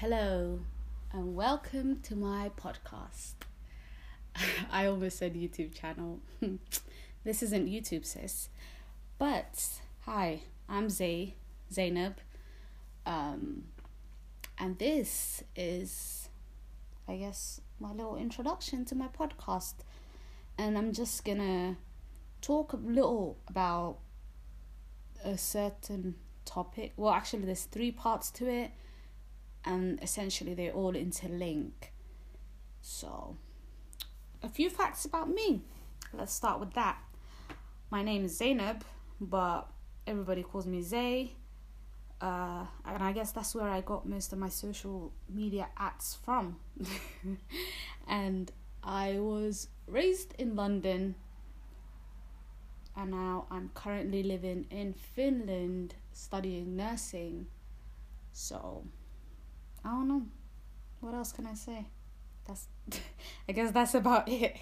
Hello and welcome to my podcast. I almost said YouTube channel. This isn't YouTube, sis. But hi, I'm Zainab. And this is, I guess, my little introduction to my podcast. And I'm just gonna talk a little about a certain topic. Well, actually, there's three parts to it. And essentially they all interlink. So, a few facts about me. Let's start with that. My name is Zainab, but everybody calls me Zay. And I guess that's where I got most of my social media @s from. And I was raised in London. And now I'm currently living in Finland, studying nursing. So, I don't know. What else can I say? I guess that's about it.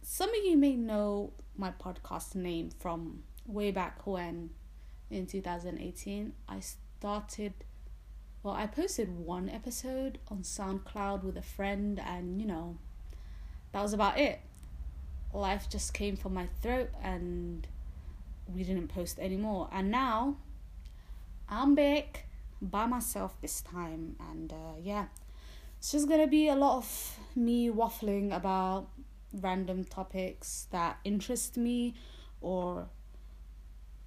Some of you may know my podcast name from way back when, in 2018. I posted one episode on SoundCloud with a friend, and that was about it. Life just came from my throat, and we didn't post anymore. And now, I'm back. By myself this time, and it's just gonna be a lot of me waffling about random topics that interest me, or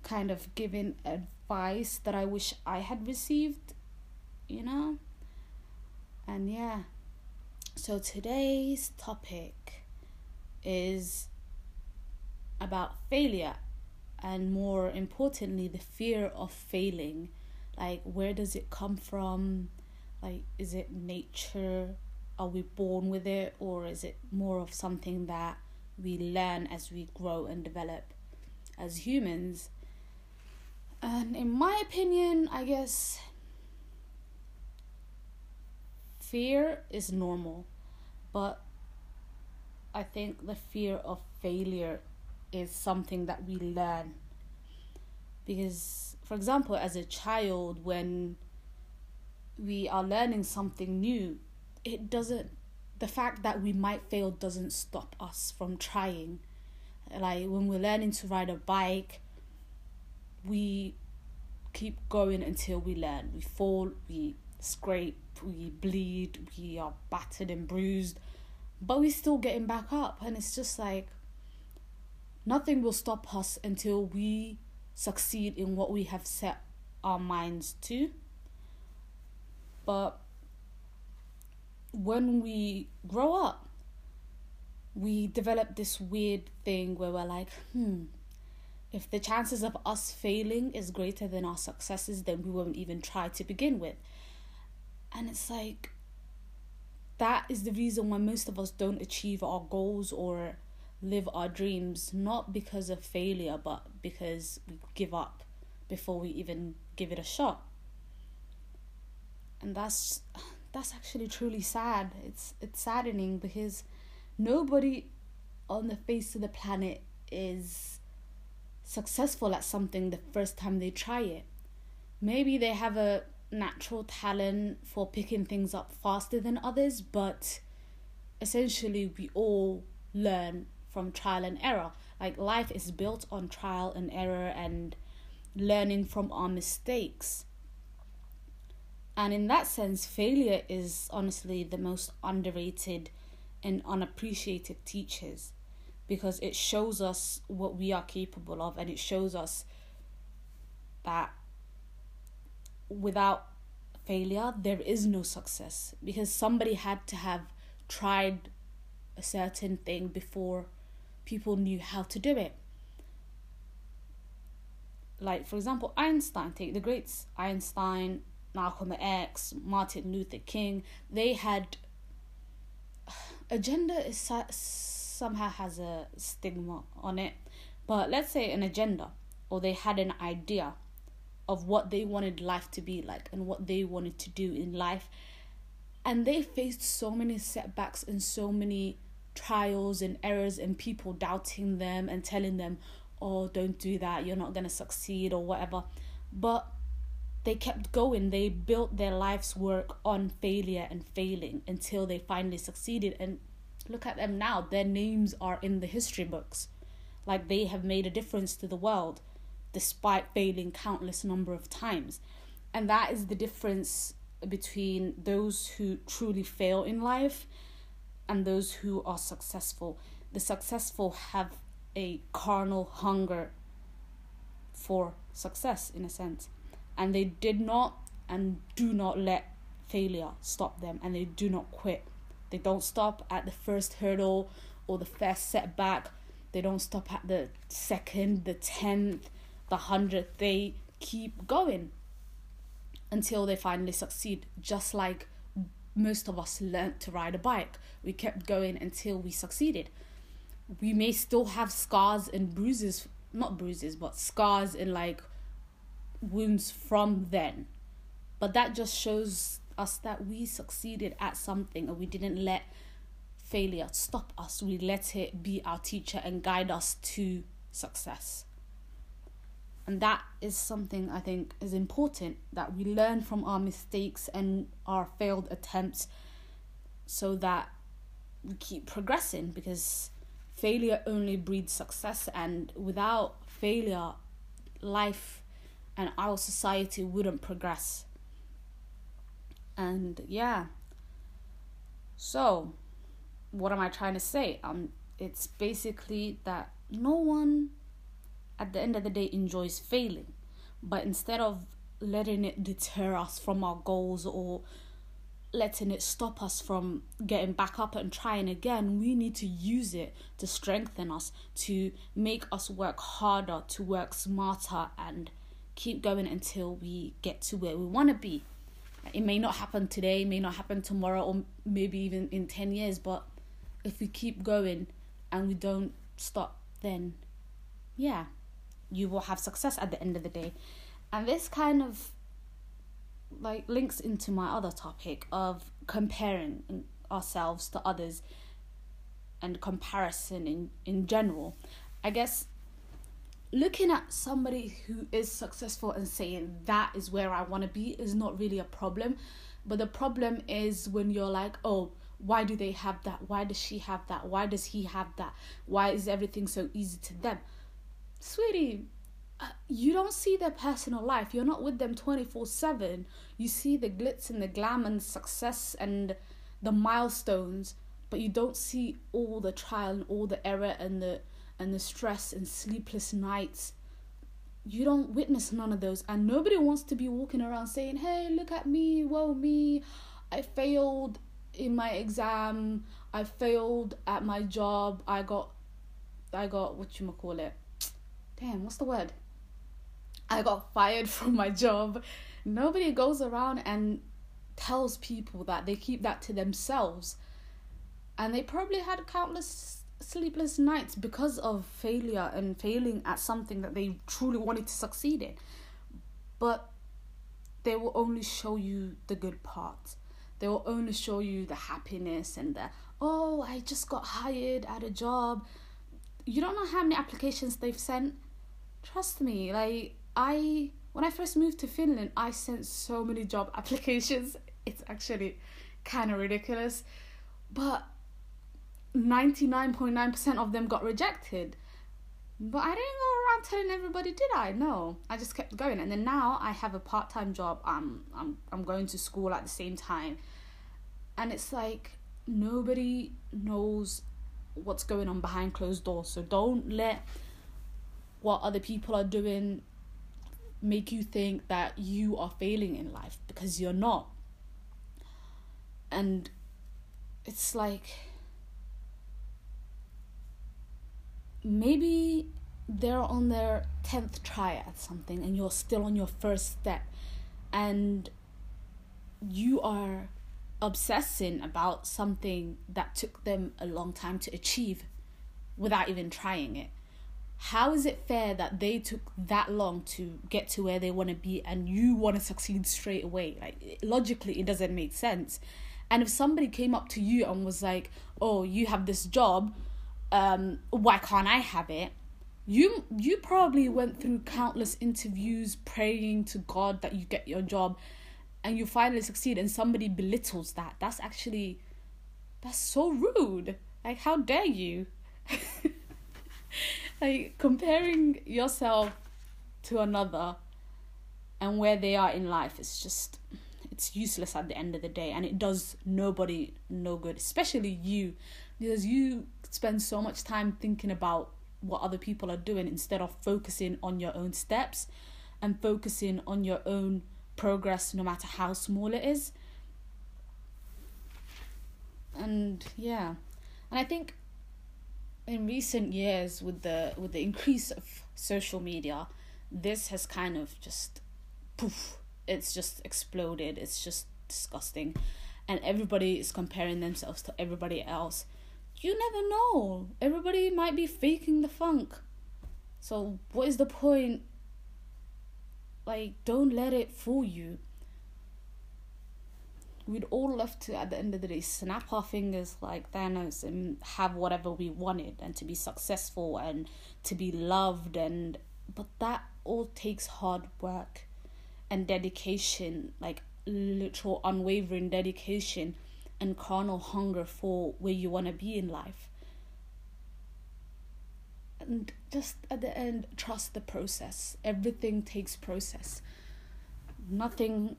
kind of giving advice that I wish I had received, and so today's topic is about failure, and more importantly the fear of failing. Like, where does it come from? Like, is it nature? Are we born with it? Or is it more of something that we learn as we grow and develop as humans? And in my opinion, I guess fear is normal. But I think the fear of failure is something that we learn. Because, for example, as a child, when we are learning something new, the fact that we might fail doesn't stop us from trying. Like, when we're learning to ride a bike, we keep going until we learn. We fall, we scrape, we bleed, we are battered and bruised, but we're still getting back up. And it's just like, nothing will stop us until we succeed in what we have set our minds to. But when we grow up, we develop this weird thing where we're like, if the chances of us failing is greater than our successes, then we won't even try to begin with. And it's like, that is the reason why most of us don't achieve our goals or live our dreams, not because of failure, but because we give up before we even give it a shot. And that's actually truly sad. It's saddening, because nobody on the face of the planet is successful at something the first time they try it. Maybe they have a natural talent for picking things up faster than others, but essentially we all learn from trial and error. Like, life is built on trial and error and learning from our mistakes. And in that sense, failure is honestly the most underrated and unappreciated teachers, because it shows us what we are capable of, and it shows us that without failure there is no success, because somebody had to have tried a certain thing before people knew how to do it. Like, for example, Einstein. Take the greats: Einstein, Malcolm X, Martin Luther King. They had... agenda is somehow has a stigma on it. But let's say an agenda, or they had an idea of what they wanted life to be like and what they wanted to do in life. And they faced so many setbacks and so many trials and errors, and people doubting them and telling them, oh, don't do that, you're not going to succeed or whatever. But they kept going. They built their life's work on failure and failing until they finally succeeded. And look at them now. Their names are in the history books. Like, they have made a difference to the world despite failing countless number of times. And that is the difference between those who truly fail in life and those who are successful. The successful have a carnal hunger for success, in a sense. And they did not and do not let failure stop them. And they do not quit. They don't stop at the first hurdle or the first setback. They don't stop at the second, the 10th, the 100th. They keep going until they finally succeed. Just like most of us learned to ride a bike. We kept going until we succeeded. We may still have scars and bruises. Not bruises, but scars and wounds from then. But that just shows us that we succeeded at something, and we didn't let failure stop us. We let it be our teacher and guide us to success. And that is something I think is important, that we learn from our mistakes and our failed attempts so that we keep progressing, because failure only breeds success, and without failure, life and our society wouldn't progress. And yeah, so what am I trying to say? It's basically that no one at the end of the day enjoys failing, but instead of letting it deter us from our goals or letting it stop us from getting back up and trying again, we need to use it to strengthen us, to make us work harder, to work smarter, and keep going until we get to where we want to be. It may not happen today, may not happen tomorrow, or maybe even in 10 years, but if we keep going and we don't stop, then yeah, you will have success at the end of the day. And this kind of links into my other topic of comparing ourselves to others and comparison in general. I guess looking at somebody who is successful and saying that is where I want to be is not really a problem. But the problem is when you're like, oh, why do they have that? Why does she have that? Why does he have that? Why is everything so easy to them? Sweetie, you don't see their personal life. You're not with them 24/7. You see the glitz and the glam and success and the milestones, but you don't see all the trial and all the error and the stress and sleepless nights. You don't witness none of those, and nobody wants to be walking around saying, hey, look at me, woe me, I failed in my exam, I failed at my job, I got I got fired from my job. Nobody goes around and tells people that. They keep that to themselves. And they probably had countless sleepless nights because of failure and failing at something that they truly wanted to succeed in. But they will only show you the good part. They will only show you the happiness and the, oh, I just got hired at a job. You don't know how many applications they've sent. Trust me, when I first moved to Finland, I sent so many job applications. It's actually kind of ridiculous. But 99.9% of them got rejected. But I didn't go around telling everybody, did I? No, I just kept going. And then now I have a part-time job. I'm going to school at the same time. And it's like nobody knows what's going on behind closed doors. So don't let what other people are doing make you think that you are failing in life, because you're not. And it's like, maybe they're on their 10th try at something and you're still on your first step, and you are obsessing about something that took them a long time to achieve without even trying it. How is it fair that they took that long to get to where they want to be and you want to succeed straight away? Logically, it doesn't make sense. And if somebody came up to you and was like, oh, you have this job, why can't I have it? You probably went through countless interviews praying to God that you get your job and you finally succeed, and somebody belittles that. That's so rude. Like, how dare you? Like, comparing yourself to another and where they are in life is just, it's useless at the end of the day, and it does nobody no good, especially you, because you spend so much time thinking about what other people are doing instead of focusing on your own steps and focusing on your own progress, no matter how small it is. And I think in recent years, with the increase of social media, this has kind of just poof, it's just exploded. It's just disgusting, and everybody is comparing themselves to everybody else. You never know. Everybody might be faking the funk. So what is the point? Like, don't let it fool you. We'd all love to, at the end of the day, snap our fingers like Thanos and have whatever we wanted and to be successful and to be loved, but that all takes hard work and dedication, like literal unwavering dedication and carnal hunger for where you want to be in life. And just at the end, trust the process. Everything takes process. Nothing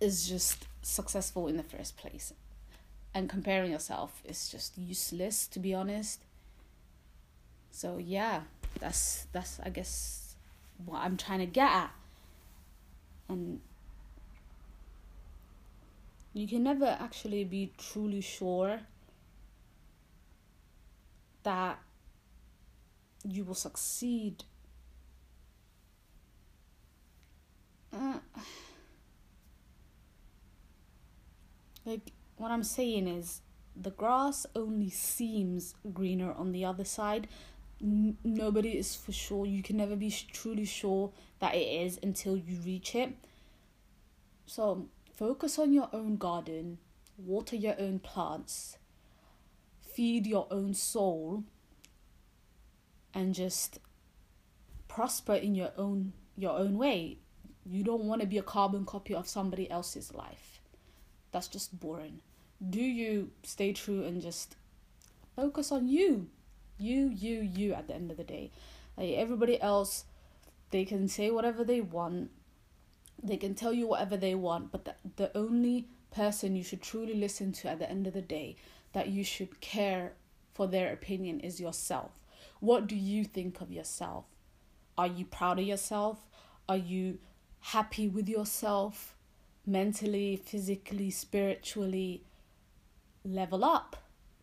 is just successful in the first place. And comparing yourself is just useless, to be honest. So yeah, that's I guess what I'm trying to get at. And you can never actually be truly sure that you will succeed. Like, what I'm saying is, the grass only seems greener on the other side. Nobody is for sure. You can never be truly sure that it is until you reach it. So focus on your own garden, water your own plants, feed your own soul, and just prosper in your own way. You don't want to be a carbon copy of somebody else's life. That's just boring. Do you stay true and just focus on you at the end of the day. Like, everybody else, they can say whatever they want. They can tell you whatever they want, but the only person you should truly listen to at the end of the day, that you should care for their opinion, is yourself. What do you think of yourself? Are you proud of yourself? Are you happy with yourself? Mentally, physically, spiritually, level up.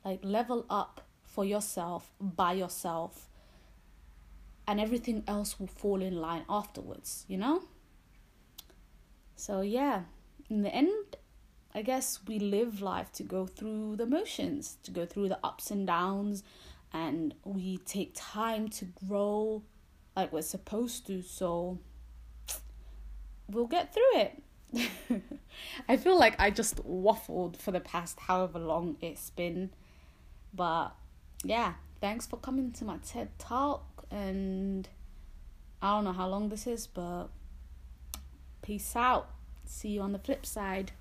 Like, level up for yourself, by yourself, and everything else will fall in line afterwards, you know? So yeah, in the end, I guess we live life to go through the motions, to go through the ups and downs, and we take time to grow like we're supposed to, so we'll get through it. I feel like I just waffled for the past however long it's been, but yeah, thanks for coming to my TED Talk, and I don't know how long this is, but peace out. See you on the flip side.